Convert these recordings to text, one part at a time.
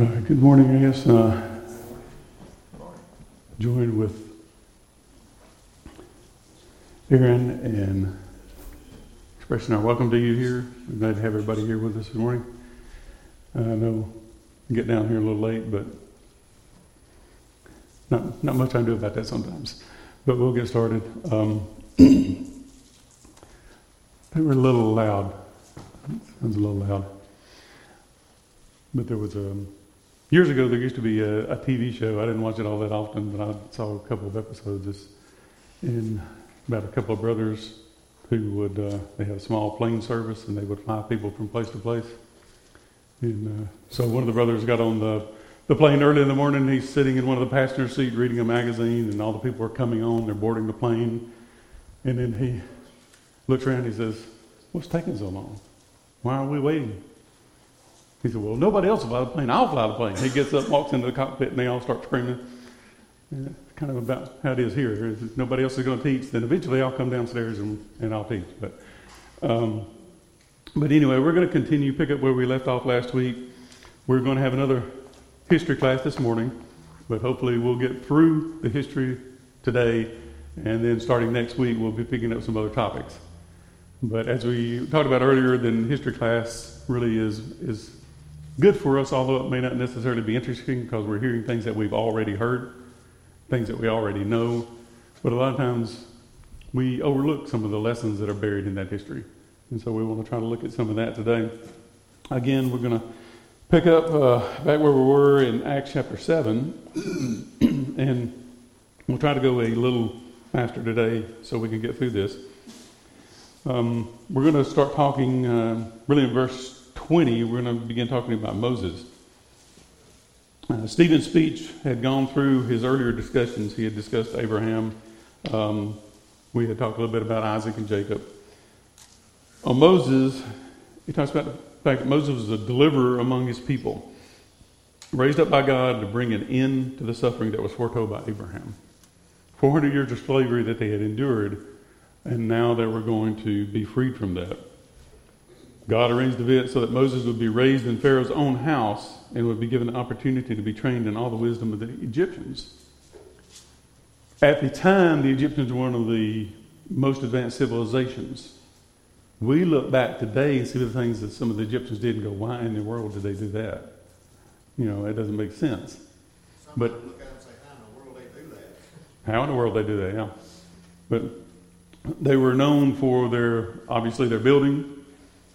Right, good morning, I guess. Joined with Aaron and expressing our welcome to you here. We're glad to have everybody here with us this morning. I know I get down here a little late, but not much I can do about that sometimes. But we'll get started. They were a little loud. Sounds a little loud. But there was years ago, there used to be a TV show. I didn't watch it all that often, but I saw a couple of episodes in about a couple of brothers who would, they had a small plane service and they would fly people from place to place. And so one of the brothers got on the plane early in the morning. He's sitting in one of the passenger seats reading a magazine, and all the people are coming on. They're boarding the plane. And then he looks around and he says, "What's taking so long? Why are we waiting?" He said, "Well, nobody else will fly the plane. I'll fly the plane." He gets up, walks into the cockpit, and they all start screaming. And that's kind of about how it is here. If nobody else is going to teach, then eventually I'll come downstairs and I'll teach. But anyway, we're going to continue, pick up where we left off last week. We're going to have another history class this morning, but hopefully we'll get through the history today. And then starting next week, we'll be picking up some other topics. But as we talked about earlier, then history class really is good for us, although it may not necessarily be interesting because we're hearing things that we've already heard, things that we already know. But a lot of times we overlook some of the lessons that are buried in that history. And so we want to try to look at some of that today. Again, we're going to pick up back where we were in Acts chapter 7. And we'll try to go a little faster today so we can get through this. We're going to start talking really in verse 20, we're going to begin talking about Moses. Stephen's speech had gone through his earlier discussions. He had discussed Abraham. We had talked a little bit about Isaac and Jacob. On Moses, he talks about the fact that Moses was a deliverer among his people, raised up by God to bring an end to the suffering that was foretold by Abraham. 400 years of slavery that they had endured, and now they were going to be freed from that. God arranged the event so that Moses would be raised in Pharaoh's own house and would be given the opportunity to be trained in all the wisdom of the Egyptians. At the time, the Egyptians were one of the most advanced civilizations. We look back today and see the things that some of the Egyptians did and go, why in the world did they do that? You know, it doesn't make sense. But look out and say, how in the world they do that? How in the world they do that, yeah. But they were known for obviously their building.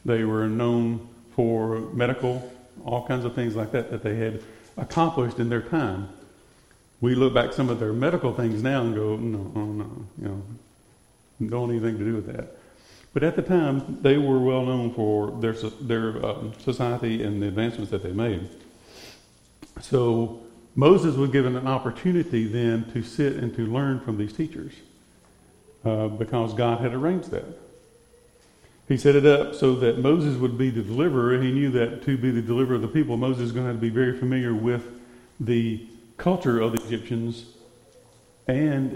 They were known for medical, all kinds of things like that they had accomplished in their time. We look back some of their medical things now and go, no, you know, don't have anything to do with that. But at the time, they were well known for their society and the advancements that they made. So Moses was given an opportunity then to sit and to learn from these teachers because God had arranged that. He set it up so that Moses would be the deliverer. He knew that to be the deliverer of the people, Moses is going to have to be very familiar with the culture of the Egyptians and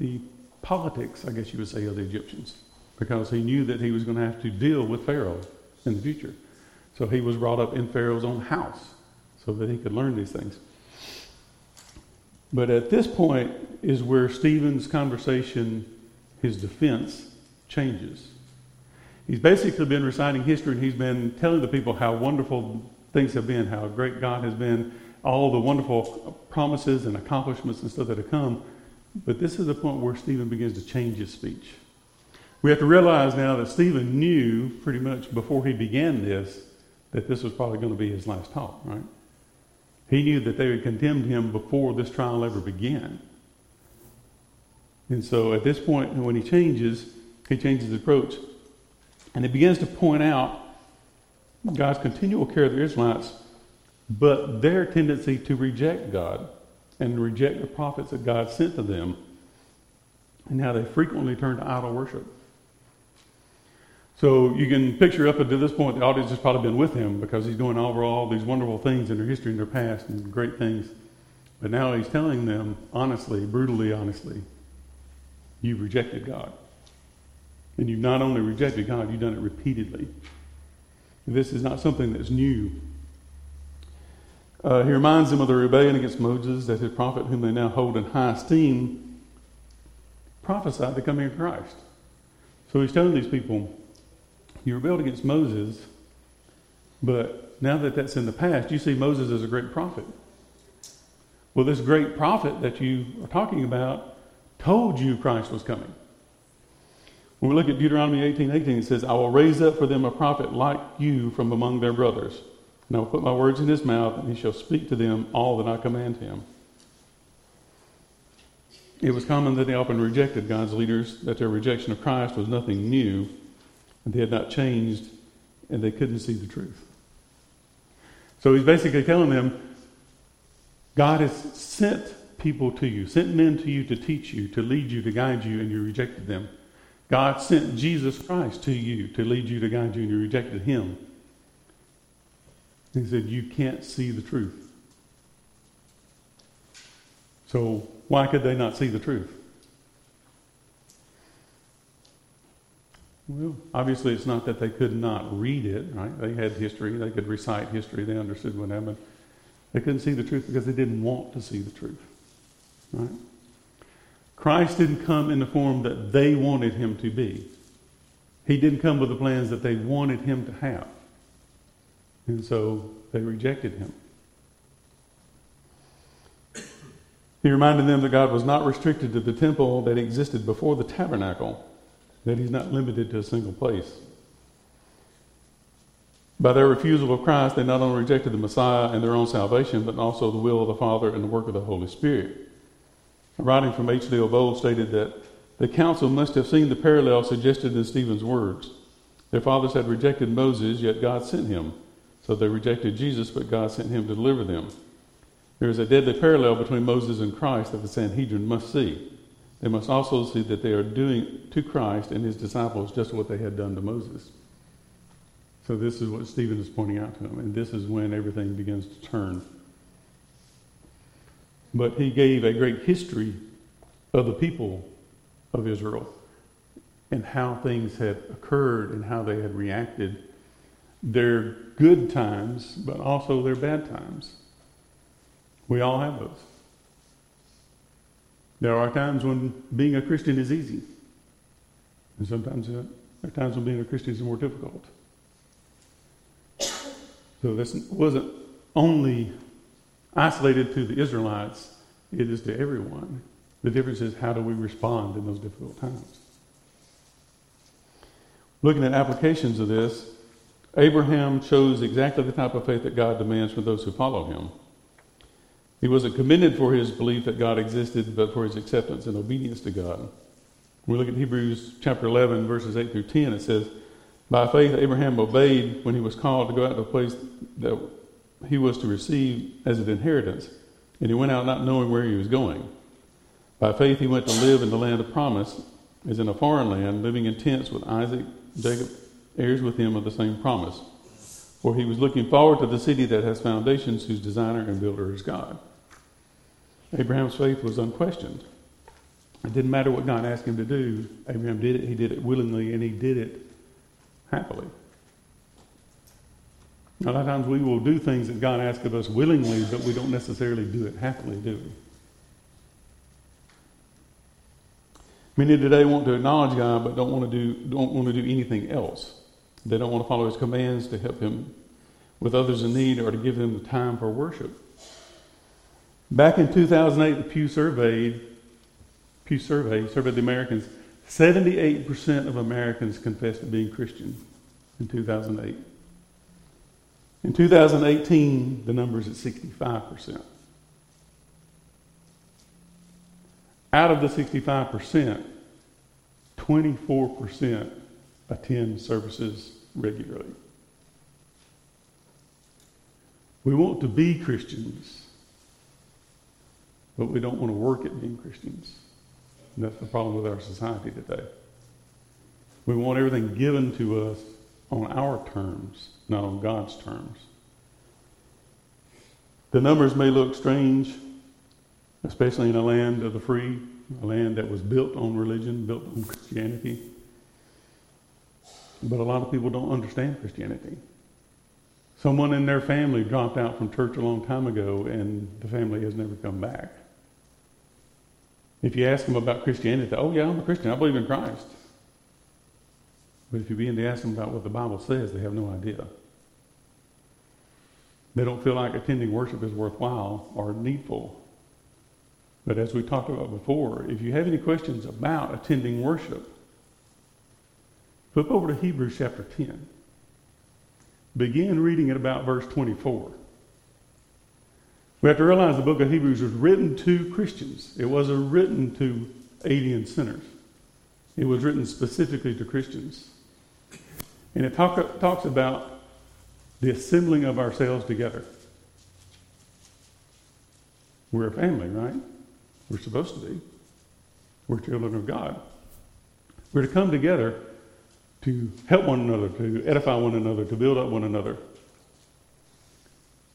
the politics, I guess you would say, of the Egyptians, because he knew that he was going to have to deal with Pharaoh in the future. So he was brought up in Pharaoh's own house so that he could learn these things. But at this point is where Stephen's conversation, his defense, changes. He's basically been reciting history, and he's been telling the people how wonderful things have been, how great God has been, all the wonderful promises and accomplishments and stuff that have come. But this is the point where Stephen begins to change his speech. We have to realize now that Stephen knew pretty much before he began this that this was probably going to be his last talk, right? He knew that they had condemned him before this trial ever began. And so at this point, when he changes his approach. And it begins to point out God's continual care of the Israelites, but their tendency to reject God and reject the prophets that God sent to them, and how they frequently turn to idol worship. So you can picture up until this point, the audience has probably been with him because he's going over all these wonderful things in their history and their past and great things. But now he's telling them honestly, brutally honestly, you've rejected God. And you've not only rejected God, you've done it repeatedly. This is not something that's new. He reminds them of the rebellion against Moses, that his prophet, whom they now hold in high esteem, prophesied the coming of Christ. So he's telling these people, you rebelled against Moses, but now that that's in the past, you see Moses as a great prophet. Well, this great prophet that you are talking about told you Christ was coming. When we look at Deuteronomy 18:18, it says, I will raise up for them a prophet like you from among their brothers. And I will put my words in his mouth, and he shall speak to them all that I command him. It was common that they often rejected God's leaders, that their rejection of Christ was nothing new, and they had not changed, and they couldn't see the truth. So he's basically telling them, God has sent people to you, sent men to you to teach you, to lead you, to guide you, and you rejected them. God sent Jesus Christ to you to lead you, to guide you, and you rejected him. He said, you can't see the truth. So why could they not see the truth? Well, obviously it's not that they could not read it, right? They had history. They could recite history. They understood what happened. They couldn't see the truth because they didn't want to see the truth, right? Christ didn't come in the form that they wanted him to be. He didn't come with the plans that they wanted him to have. And so they rejected him. He reminded them that God was not restricted to the temple that existed before the tabernacle, that he's not limited to a single place. By their refusal of Christ, they not only rejected the Messiah and their own salvation, but also the will of the Father and the work of the Holy Spirit. A writing from H. Leo Boles stated that the council must have seen the parallel suggested in Stephen's words. Their fathers had rejected Moses, yet God sent him. So they rejected Jesus, but God sent him to deliver them. There is a deadly parallel between Moses and Christ that the Sanhedrin must see. They must also see that they are doing to Christ and his disciples just what they had done to Moses. So this is what Stephen is pointing out to them, and this is when everything begins to turn. But he gave a great history of the people of Israel and how things had occurred and how they had reacted, their good times, but also their bad times. We all have those. There are times when being a Christian is easy. And sometimes there are times when being a Christian is more difficult. So this wasn't only isolated to the Israelites. It is to everyone. The difference is, how do we respond in those difficult times? Looking at applications of this, Abraham chose exactly the type of faith that God demands from those who follow him. He wasn't commended for his belief that God existed, but for his acceptance and obedience to God. When we look at Hebrews chapter 11, verses 8 through 10, it says, by faith Abraham obeyed when he was called to go out to a place that he was to receive as an inheritance, and he went out not knowing where he was going. By faith he went to live in the land of promise, as in a foreign land, living in tents with Isaac, Jacob, heirs with him of the same promise. For he was looking forward to the city that has foundations, whose designer and builder is God. Abraham's faith was unquestioned. It didn't matter what God asked him to do. Abraham did it. He did it willingly, and he did it happily. A lot of times we will do things that God asks of us willingly, but we don't necessarily do it happily, do we? Many today want to acknowledge God, but don't want to do anything else. They don't want to follow his commands to help him with others in need or to give him the time for worship. Back in 2008, the Pew surveyed the Americans. 78% of Americans confessed to being Christian in 2008. In 2018, the number is at 65%. Out of the 65%, 24% attend services regularly. We want to be Christians, but we don't want to work at being Christians. And that's the problem with our society today. We want everything given to us on our terms, not on God's terms. The numbers may look strange, especially in a land of the free, a land that was built on religion, built on Christianity. But a lot of people don't understand Christianity. Someone in their family dropped out from church a long time ago, and the family has never come back. If you ask them about Christianity, they, oh yeah, I'm a Christian, I believe in Christ. But if you begin to ask them about what the Bible says, they have no idea. They don't feel like attending worship is worthwhile or needful. But as we talked about before, if you have any questions about attending worship, flip over to Hebrews chapter 10. Begin reading at about verse 24. We have to realize the book of Hebrews was written to Christians. It wasn't written to alien sinners. It was written specifically to Christians. And it talks about the assembling of ourselves together. We're a family, right? We're supposed to be. We're children of God. We're to come together to help one another, to edify one another, to build up one another.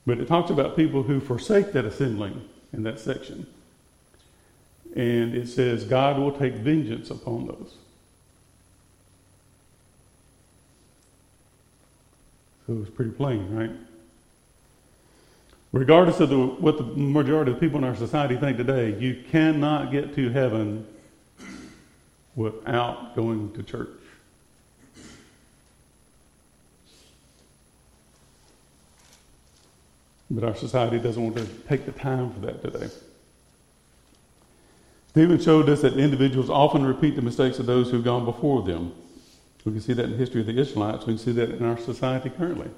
But it talks about people who forsake that assembling in that section. And it says, God will take vengeance upon those. So it's pretty plain, right? Regardless of what the majority of people in our society think today, you cannot get to heaven without going to church. But our society doesn't want to take the time for that today. Stephen showed us that individuals often repeat the mistakes of those who've gone before them. We can see that in the history of the Israelites. We can see that in our society currently.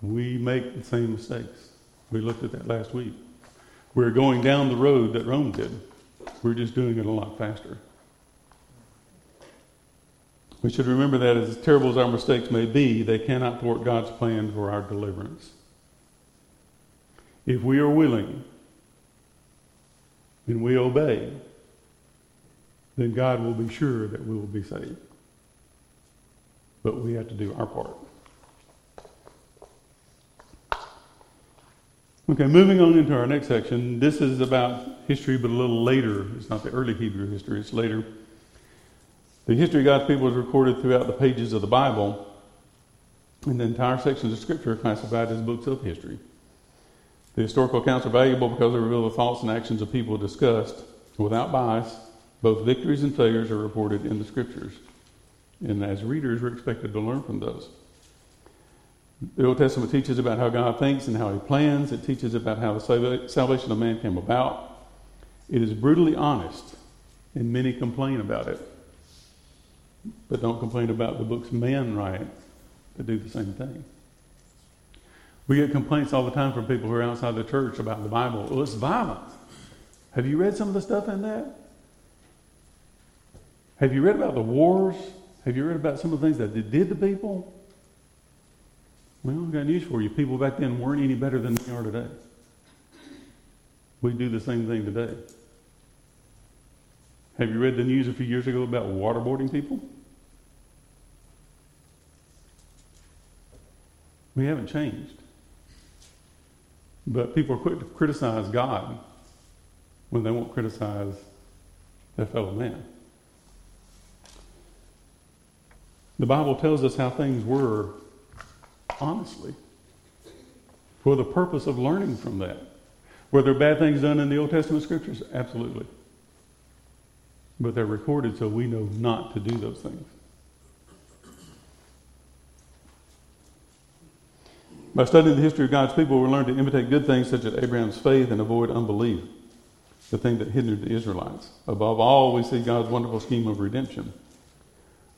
We make the same mistakes. We looked at that last week. We're going down the road that Rome did. We're just doing it a lot faster. We should remember that as terrible as our mistakes may be, they cannot thwart God's plan for our deliverance. If we are willing and we obey, then God will be sure that we will be saved. But we have to do our part. Okay, moving on into our next section. This is about history, but a little later. It's not the early Hebrew history, it's later. The history of God's people is recorded throughout the pages of the Bible, and the entire sections of Scripture are classified as books of history. The historical accounts are valuable because they reveal the thoughts and actions of people discussed. Without bias, both victories and failures are reported in the Scriptures. And as readers, we're expected to learn from those. The Old Testament teaches about how God thinks and how He plans. It teaches about how the salvation of man came about. It is brutally honest, and many complain about it. But don't complain about the books man write that do the same thing. We get complaints all the time from people who are outside the church about the Bible. Well, it's violent. Have you read some of the stuff in that? Have you read about the wars? Have you read about some of the things that they did to people? Well, I've got news for you. People back then weren't any better than they are today. We do the same thing today. Have you read the news a few years ago about waterboarding people? We haven't changed. But people are quick to criticize God when they won't criticize their fellow man. The Bible tells us how things were honestly, for the purpose of learning from that. Were there bad things done in the Old Testament Scriptures? Absolutely. But they're recorded so we know not to do those things. By studying the history of God's people, we learn to imitate good things such as Abraham's faith and avoid unbelief, the thing that hindered the Israelites. Above all, we see God's wonderful scheme of redemption.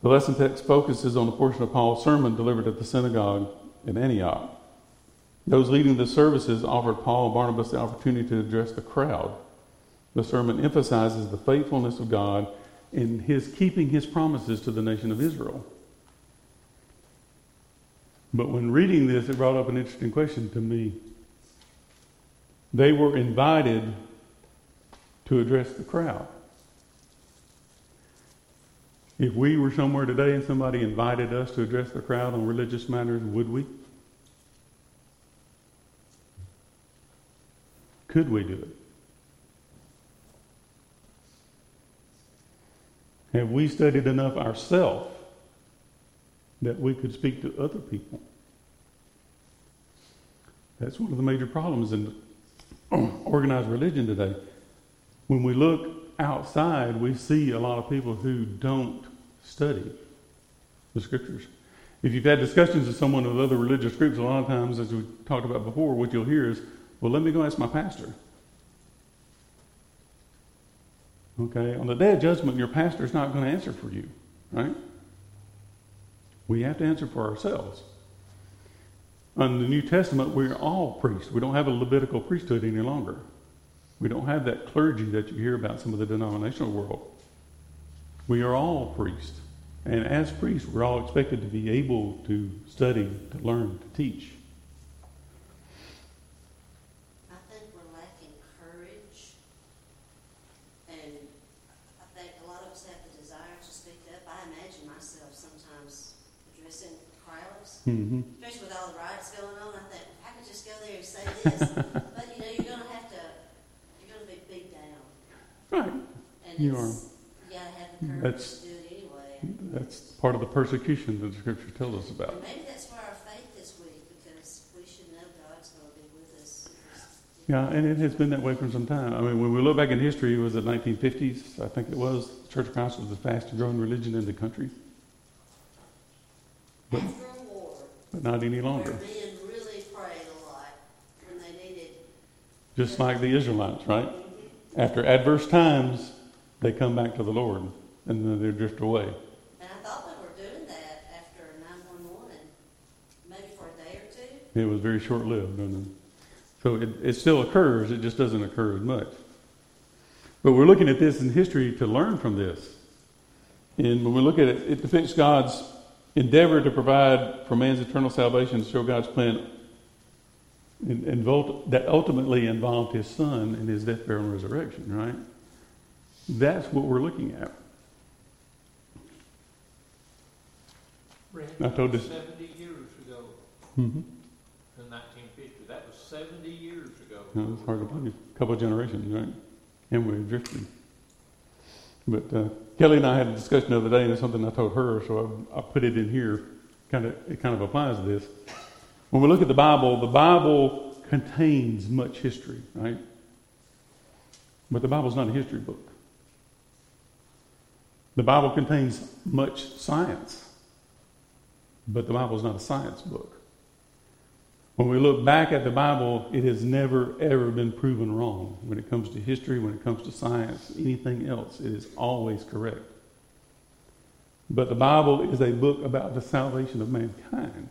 The lesson text focuses on a portion of Paul's sermon delivered at the synagogue in Antioch. Those leading the services offered Paul and Barnabas the opportunity to address the crowd. The sermon emphasizes the faithfulness of God in His keeping His promises to the nation of Israel. But when reading this, it brought up an interesting question to me. They were invited to address the crowd. If we were somewhere today and somebody invited us to address the crowd on religious matters, would we? Could we do it? Have we studied enough ourselves that we could speak to other people That's one of the major problems in organized religion today. When we look outside, we see a lot of people who don't study the scriptures. If you've had discussions with someone of other religious groups, a lot of times, as we talked about before, what you'll hear is, well, let me go ask my pastor. Okay, on the day of judgment, your pastor's not going to answer for you, right? We have to answer for ourselves. In the New Testament, we're all priests. We don't have a Levitical priesthood any longer. We don't have that clergy that you hear about some of the denominational world. We are all priests. And as priests, we're all expected to be able to study, to learn, to teach. I think we're lacking courage. And I think a lot of us have the desire to speak up. I imagine myself sometimes addressing crowds. Mm-hmm. But you're going to have to, you're going to be beat down. Right. And you are. You got to have the courage to do it anyway. That's part of the persecution that the scripture tells us about. And maybe that's why our faith is weak, because we should know God's going to be with us. Yeah, and it has been that way for some time. I mean, when we look back in history, it was the 1950s, I think it was. The Church of Christ was the fastest growing religion in the country. But, after a war. But not any longer. Just like the Israelites, right? After adverse times, they come back to the Lord, and then they drift away. And I thought they were doing that after 9/11, maybe for a day or two. It was very short-lived, wasn't it? So it still occurs, it just doesn't occur as much. But we're looking at this in history to learn from this. And when we look at it, it depicts God's endeavor to provide for man's eternal salvation, to show God's plan that ultimately involved his son in his death, burial, and resurrection, right? That's what we're looking at. I told this 70 years ago. Mm-hmm. In 1950. That was 70 years ago. No, it's hard to believe. A couple of generations, right? And we're drifting. But Kelly and I had a discussion the other day, and it's something I told her, so I put it in here. It kind of applies to this. When we look at the Bible contains much history, right? But the Bible's not a history book. The Bible contains much science, but the Bible's not a science book. When we look back at the Bible, it has never, ever been proven wrong. When it comes to history, when it comes to science, anything else, it is always correct. But the Bible is a book about the salvation of mankind.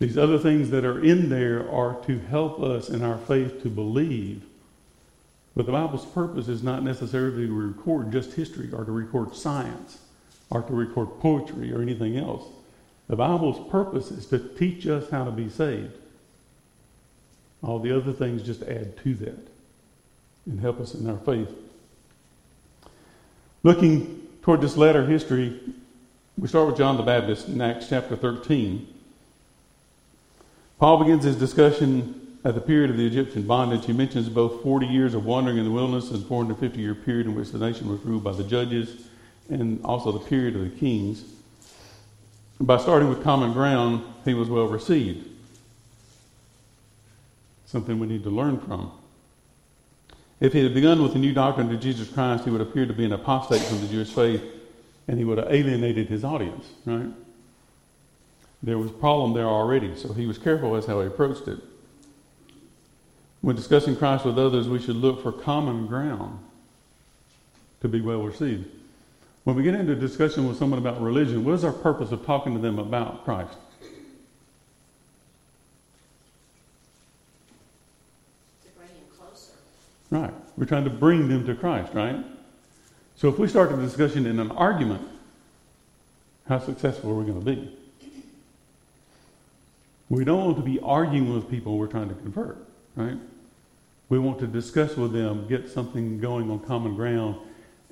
These other things that are in there are to help us in our faith to believe. But the Bible's purpose is not necessarily to record just history or to record science or to record poetry or anything else. The Bible's purpose is to teach us how to be saved. All the other things just add to that and help us in our faith. Looking toward this latter history, we start with John the Baptist in Acts chapter 13. Paul begins his discussion at the period of the Egyptian bondage. He mentions both 40 years of wandering in the wilderness and 450-year period in which the nation was ruled by the judges, and also the period of the kings. By starting with common ground, he was well received. Something we need to learn from. If he had begun with the new doctrine of Jesus Christ, he would appear to be an apostate from the Jewish faith, and he would have alienated his audience, right? There was a problem there already, so he was careful as how he approached it. When discussing Christ with others, we should look for common ground to be well received. When we get into a discussion with someone about religion, what is our purpose of talking to them about Christ? To bring him closer. Right. We're trying to bring them to Christ, right? So if we start the discussion in an argument, how successful are we going to be? We don't want to be arguing with people we're trying to convert, right? We want to discuss with them, get something going on common ground,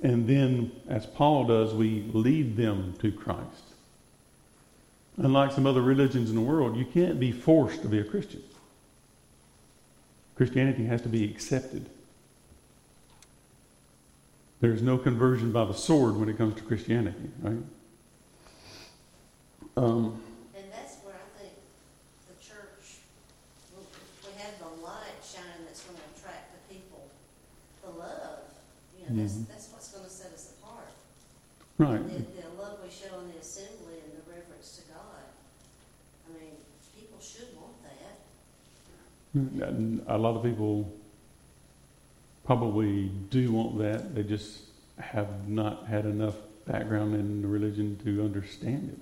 and then, as Paul does, we lead them to Christ. Unlike some other religions in the world, you can't be forced to be a Christian. Christianity has to be accepted. There's no conversion by the sword when it comes to Christianity, right? And that's where I think the church And that's what's going to set us apart. Right. The love we show in the assembly and the reverence to God. I mean, people should want that. And a lot of people probably do want that. They just have not had enough background in the religion to understand it.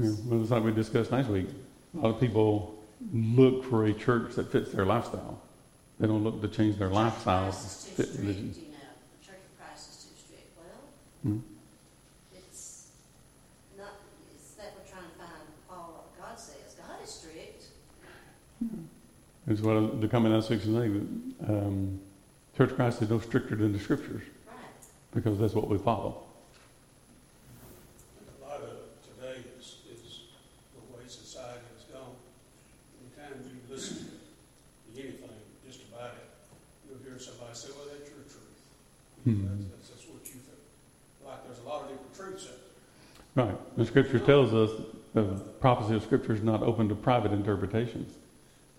Yeah, well, it's like we discussed last week. A lot of people look for a church that fits their lifestyle. They don't look to change their lifestyle to fit religion. You know, the Church of Christ is too strict. Well, it's not. It's that we're trying to find all what God says. God is strict. It's what the comment out 6 and 8. Church of Christ is no stricter than the Scriptures, right? Because that's what we follow. That's what you think. Like there's a lot of different truths out there. Right. The Scripture tells us the prophecy of Scripture is not open to private interpretation.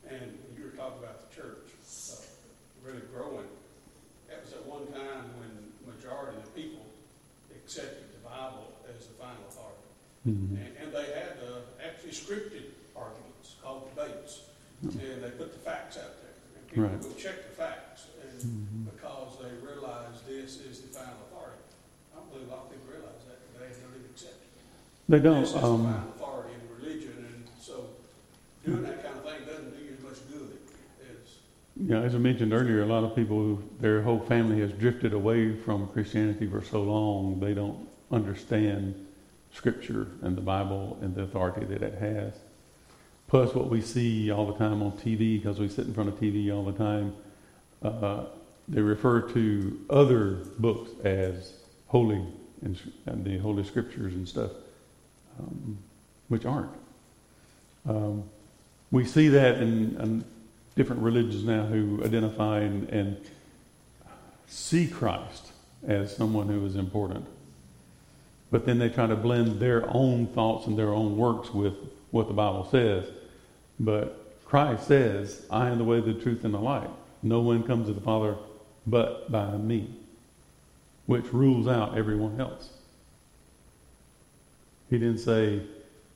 And when you were talking about the church really growing, that was at one time when the majority of the people accepted the Bible as the final authority. Mm-hmm. And they had actually scripted arguments called debates. Mm-hmm. And they put the facts out there. And people would check the facts. And because they realize this is the final authority. I don't believe a lot of people realize that today. They don't even accept it. They don't. This is the final authority in religion, and so doing that kind of thing doesn't do you as much good as. Yeah, as I mentioned earlier, a lot of people, their whole family has drifted away from Christianity for so long, they don't understand Scripture and the Bible and the authority that it has. Plus what we see all the time on TV, because we sit in front of TV all the time, they refer to other books as holy and the Holy Scriptures and stuff, which aren't. We see that in different religions now who identify and see Christ as someone who is important. But then they try to blend their own thoughts and their own works with what the Bible says. But Christ says, "I am the way, the truth, and the light. No one comes to the Father but by me," which rules out everyone else. He didn't say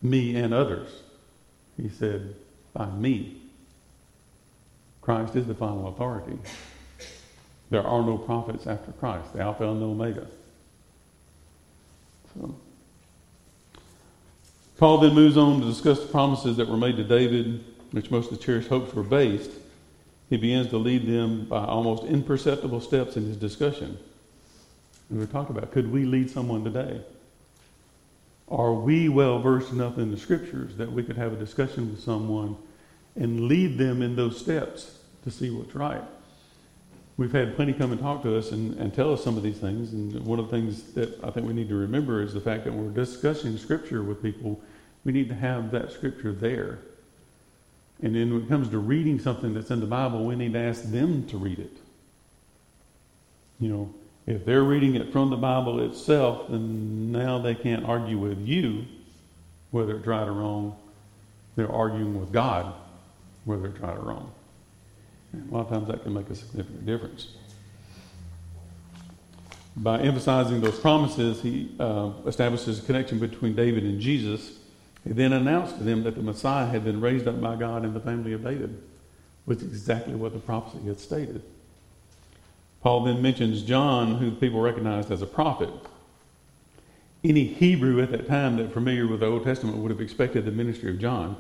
me and others. He said by me. Christ is the final authority. There are no prophets after Christ, the Alpha and the Omega. So, Paul then moves on to discuss the promises that were made to David, which most of the cherished hopes were based. He begins to lead them by almost imperceptible steps in his discussion. And we're talking about, could we lead someone today? Are we well versed enough in the Scriptures that we could have a discussion with someone and lead them in those steps to see what's right? We've had plenty come and talk to us and tell us some of these things. And one of the things that I think we need to remember is the fact that when we're discussing Scripture with people, we need to have that Scripture there. And then when it comes to reading something that's in the Bible, we need to ask them to read it. You know, if they're reading it from the Bible itself, then now they can't argue with you whether it's right or wrong. They're arguing with God whether it's right or wrong. And a lot of times that can make a significant difference. By emphasizing those promises, he establishes a connection between David and Jesus. He then announced to them that the Messiah had been raised up by God in the family of David, which is exactly what the prophecy had stated. Paul then mentions John, who people recognized as a prophet. Any Hebrew at that time that familiar with the Old Testament would have expected the ministry of John.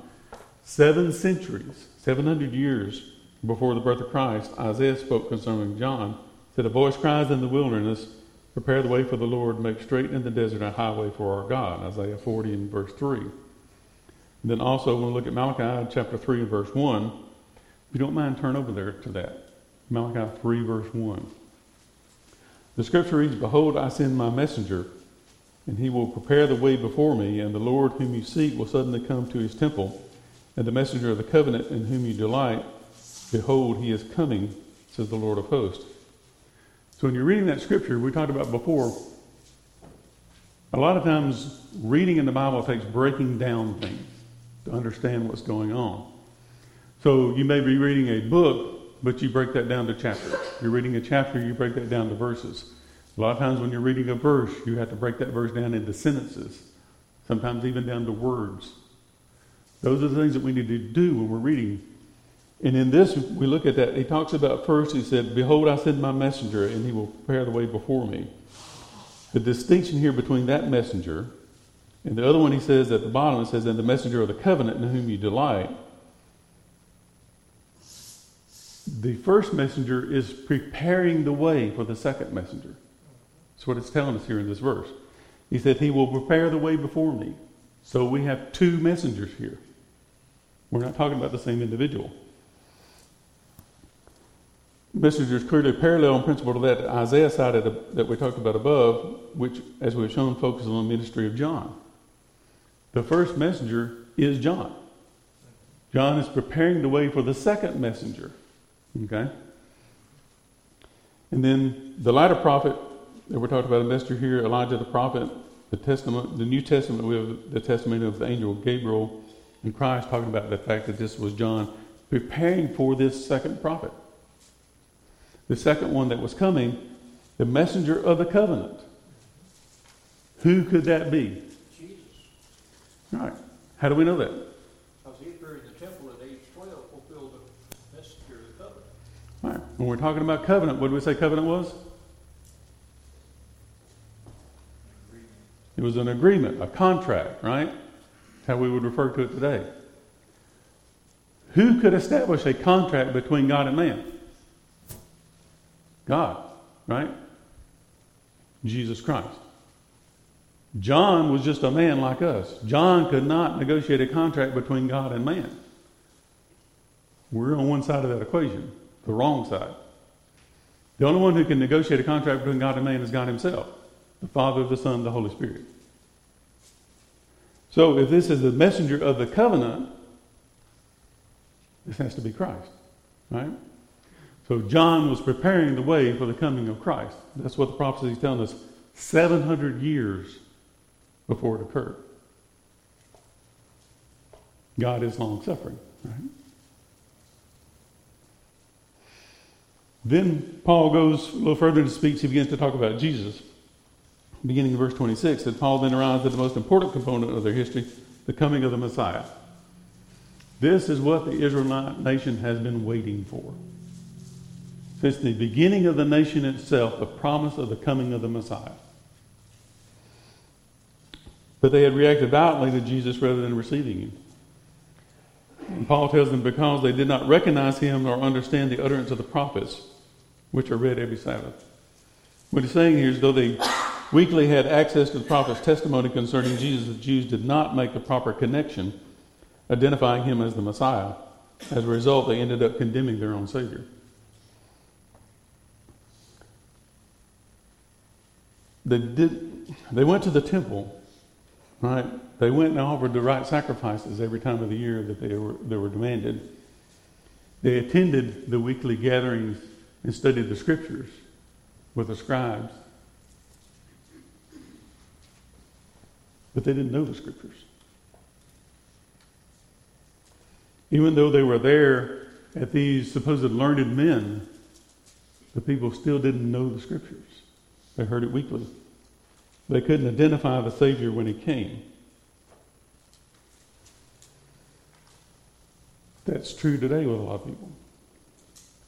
7 centuries, 700 years before the birth of Christ, Isaiah spoke concerning John, said, "A voice cries in the wilderness, prepare the way for the Lord, make straight in the desert a highway for our God," Isaiah 40 and verse 3. Then also, when we look at Malachi chapter 3 and verse 1, if you don't mind, turn over there to that. Malachi 3 verse 1. The Scripture reads, "Behold, I send my messenger, and he will prepare the way before me, and the Lord whom you seek will suddenly come to his temple, and the messenger of the covenant in whom you delight, behold, he is coming, says the Lord of hosts." So when you're reading that Scripture we talked about before, a lot of times reading in the Bible takes breaking down things. to understand what's going on. So you may be reading a book, but you break that down to chapters. You're reading a chapter, you break that down to verses. A lot of times when you're reading a verse, you have to break that verse down into sentences, sometimes even down to words. Those are the things that we need to do when we're reading. And in this, we look at that. He talks about first, he said, "Behold, I send my messenger, and he will prepare the way before me." The distinction here between that messenger and the other one, he says at the bottom, it says, "And the messenger of the covenant in whom you delight." The first messenger is preparing the way for the second messenger. That's what it's telling us here in this verse. He said, "He will prepare the way before me." So we have two messengers here. We're not talking about the same individual. Messenger is clearly parallel in principle to that Isaiah side that we talked about above, which, as we've shown, focuses on the ministry of John. The first messenger is John. John is preparing the way for the second messenger. Okay? And then the latter prophet that we're talking about, a messenger here, Elijah the prophet, the New Testament, we have the testimony of the angel Gabriel and Christ talking about the fact that this was John preparing for this second prophet. The second one that was coming, the messenger of the covenant. Who could that be? Jesus. All right. How do we know that? Because he appeared in the temple at age 12, fulfilled the messenger of the covenant. All right. When we're talking about covenant, what did we say covenant was? It was an agreement, a contract, right? That's how we would refer to it today. Who could establish a contract between God and man? God, right? Jesus Christ. John was just a man like us. John could not negotiate a contract between God and man. We're on one side of that equation, the wrong side. The only one who can negotiate a contract between God and man is God himself, the Father, the Son, the Holy Spirit. So if this is the messenger of the covenant, this has to be Christ, right? So John was preparing the way for the coming of Christ. That's what the prophecy is telling us 700 years before it occurred. God is long-suffering, right? Then Paul goes a little further and speaks. He begins to talk about Jesus. Beginning in verse 26, that Paul then arrives at the most important component of their history, the coming of the Messiah. This is what the Israelite nation has been waiting for. Since the beginning of the nation itself, the promise of the coming of the Messiah. But they had reacted violently to Jesus rather than receiving him. And Paul tells them because they did not recognize him nor understand the utterance of the prophets, which are read every Sabbath. What he's saying here is though they weekly had access to the prophet's testimony concerning Jesus, the Jews did not make the proper connection, identifying him as the Messiah. As a result, they ended up condemning their own Savior. They went to the temple, right? They went and offered the right sacrifices every time of the year that they were demanded. They attended the weekly gatherings and studied the scriptures with the scribes. But they didn't know the scriptures. Even though they were there at these supposed learned men, the people still didn't know the scriptures. They heard it weekly. They couldn't identify the Savior when he came. That's true today with a lot of people.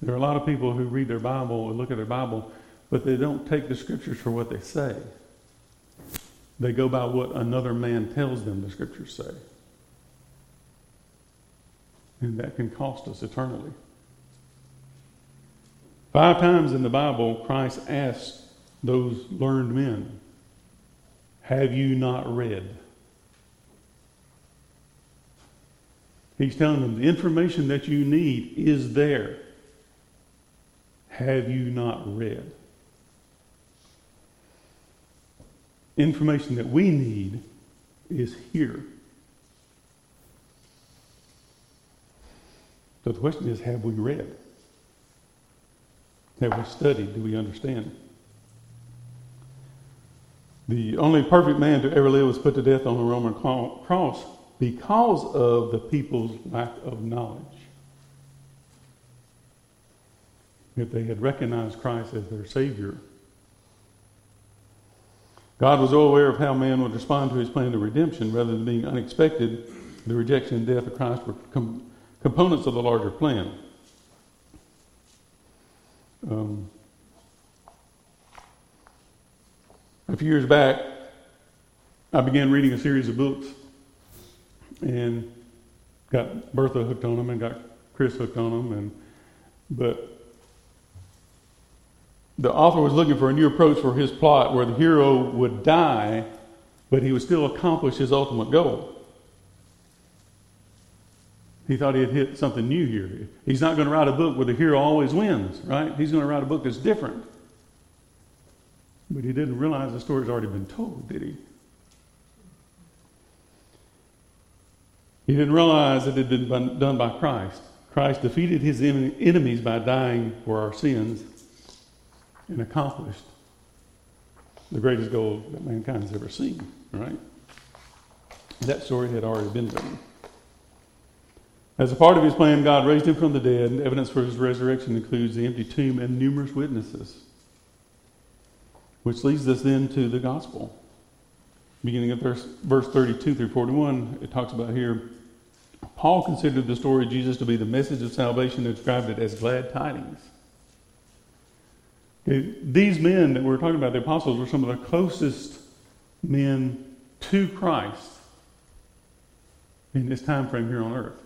There are a lot of people who read their Bible and look at their Bible, but they don't take the scriptures for what they say. They go by what another man tells them the scriptures say. And that can cost us eternally. 5 times in the Bible, Christ asks those learned men, "Have you not read?" He's telling them the information that you need is there. Have you not read? Information that we need is here. So the question is, have we read? Have we studied? Do we understand? The only perfect man to ever live was put to death on the Roman cross. because of the people's lack of knowledge. If they had recognized Christ as their Savior, God was all aware of how man would respond to his plan of redemption. Rather than being unexpected, the rejection and death of Christ were components of the larger plan. A few years back, I began reading a series of books and got Bertha hooked on them and got Chris hooked on them. But the author was looking for a new approach for his plot where the hero would die, but he would still accomplish his ultimate goal. He thought he had hit something new here. He's not going to write a book where the hero always wins, right? He's going to write a book that's different. But he didn't realize the story's already been told, did he? He didn't realize it had been done by Christ. Christ defeated his enemies by dying for our sins and accomplished the greatest goal that mankind has ever seen, right? That story had already been done. As a part of his plan, God raised him from the dead, and evidence for his resurrection includes the empty tomb and numerous witnesses. Which leads us then to the gospel. Beginning at verse 32 through 41, it talks about here, Paul considered the story of Jesus to be the message of salvation and described it as glad tidings. These men that we're talking about, the apostles, were some of the closest men to Christ in this time frame here on earth.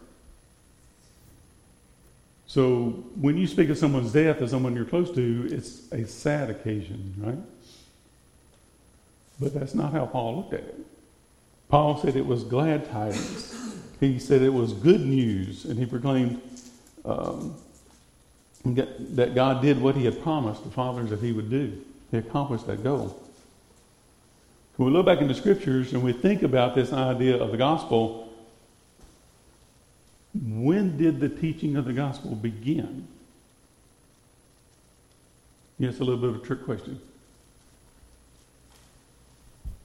So when you speak of someone's death as someone you're close to, it's a sad occasion, right? But that's not how Paul looked at it. Paul said it was glad tidings. He said it was good news, and he proclaimed that God did what he had promised the fathers that he would do. He accomplished that goal. When we look back in the scriptures and we think about this idea of the gospel, when did the teaching of the gospel begin? Yes, a little bit of a trick question.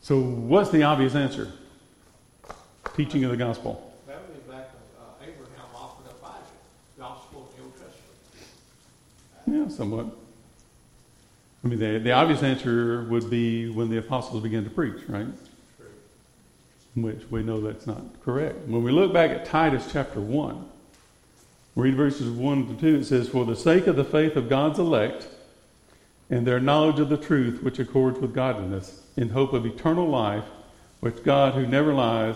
So what's the obvious answer? Teaching of the gospel. That would be back when Abraham offered up Isaac. Gospel of the Old Testament. Yeah, somewhat. I mean, the obvious answer would be when the apostles began to preach, right? Which we know that's not correct. When we look back at Titus chapter 1, read verses 1 to 2, it says, "For the sake of the faith of God's elect and their knowledge of the truth which accords with godliness, in hope of eternal life, which God, who never lies,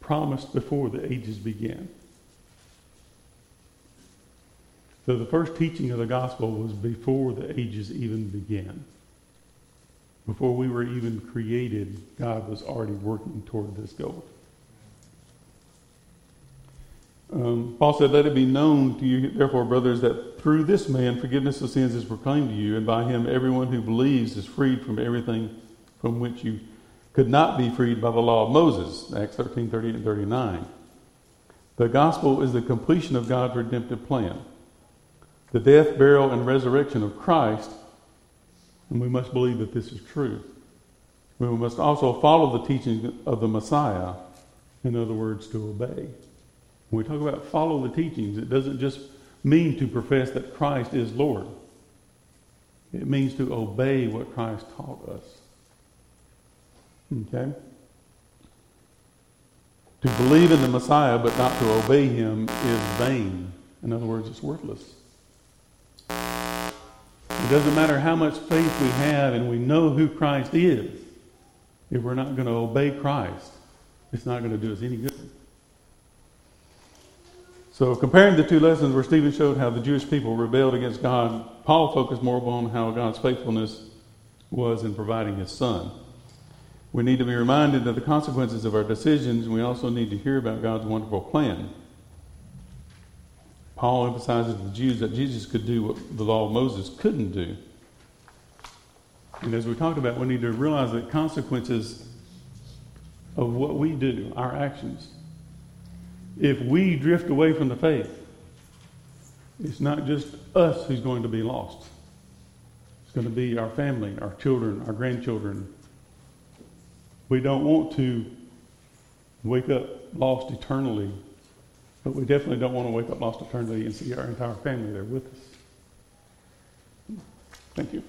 promised before the ages began." So the first teaching of the gospel was before the ages even began. Before we were even created, God was already working toward this goal. Paul said, "Let it be known to you, therefore, brothers, that through this man forgiveness of sins is proclaimed to you, and by him everyone who believes is freed from everything from which you could not be freed by the law of Moses." Acts 13, 38 and 39. The gospel is the completion of God's redemptive plan. The death, burial, and resurrection of Christ. And we must believe that this is true. We must also follow the teaching of the Messiah. In other words, to obey. When we talk about follow the teachings, it doesn't just mean to profess that Christ is Lord. It means to obey what Christ taught us. Okay? To believe in the Messiah but not to obey him is vain. In other words, it's worthless. It doesn't matter how much faith we have and we know who Christ is. If we're not going to obey Christ, it's not going to do us any good. So comparing the two lessons where Stephen showed how the Jewish people rebelled against God, Paul focused more on how God's faithfulness was in providing his son. We need to be reminded of the consequences of our decisions, and we also need to hear about God's wonderful plan. Paul emphasizes to the Jews that Jesus could do what the law of Moses couldn't do. And as we talked about, we need to realize the consequences of what we do, our actions. If we drift away from the faith, it's not just us who's going to be lost. It's going to be our family, our children, our grandchildren. We don't want to wake up lost eternally, but we definitely don't want to wake up lost eternally and see our entire family there with us. Thank you.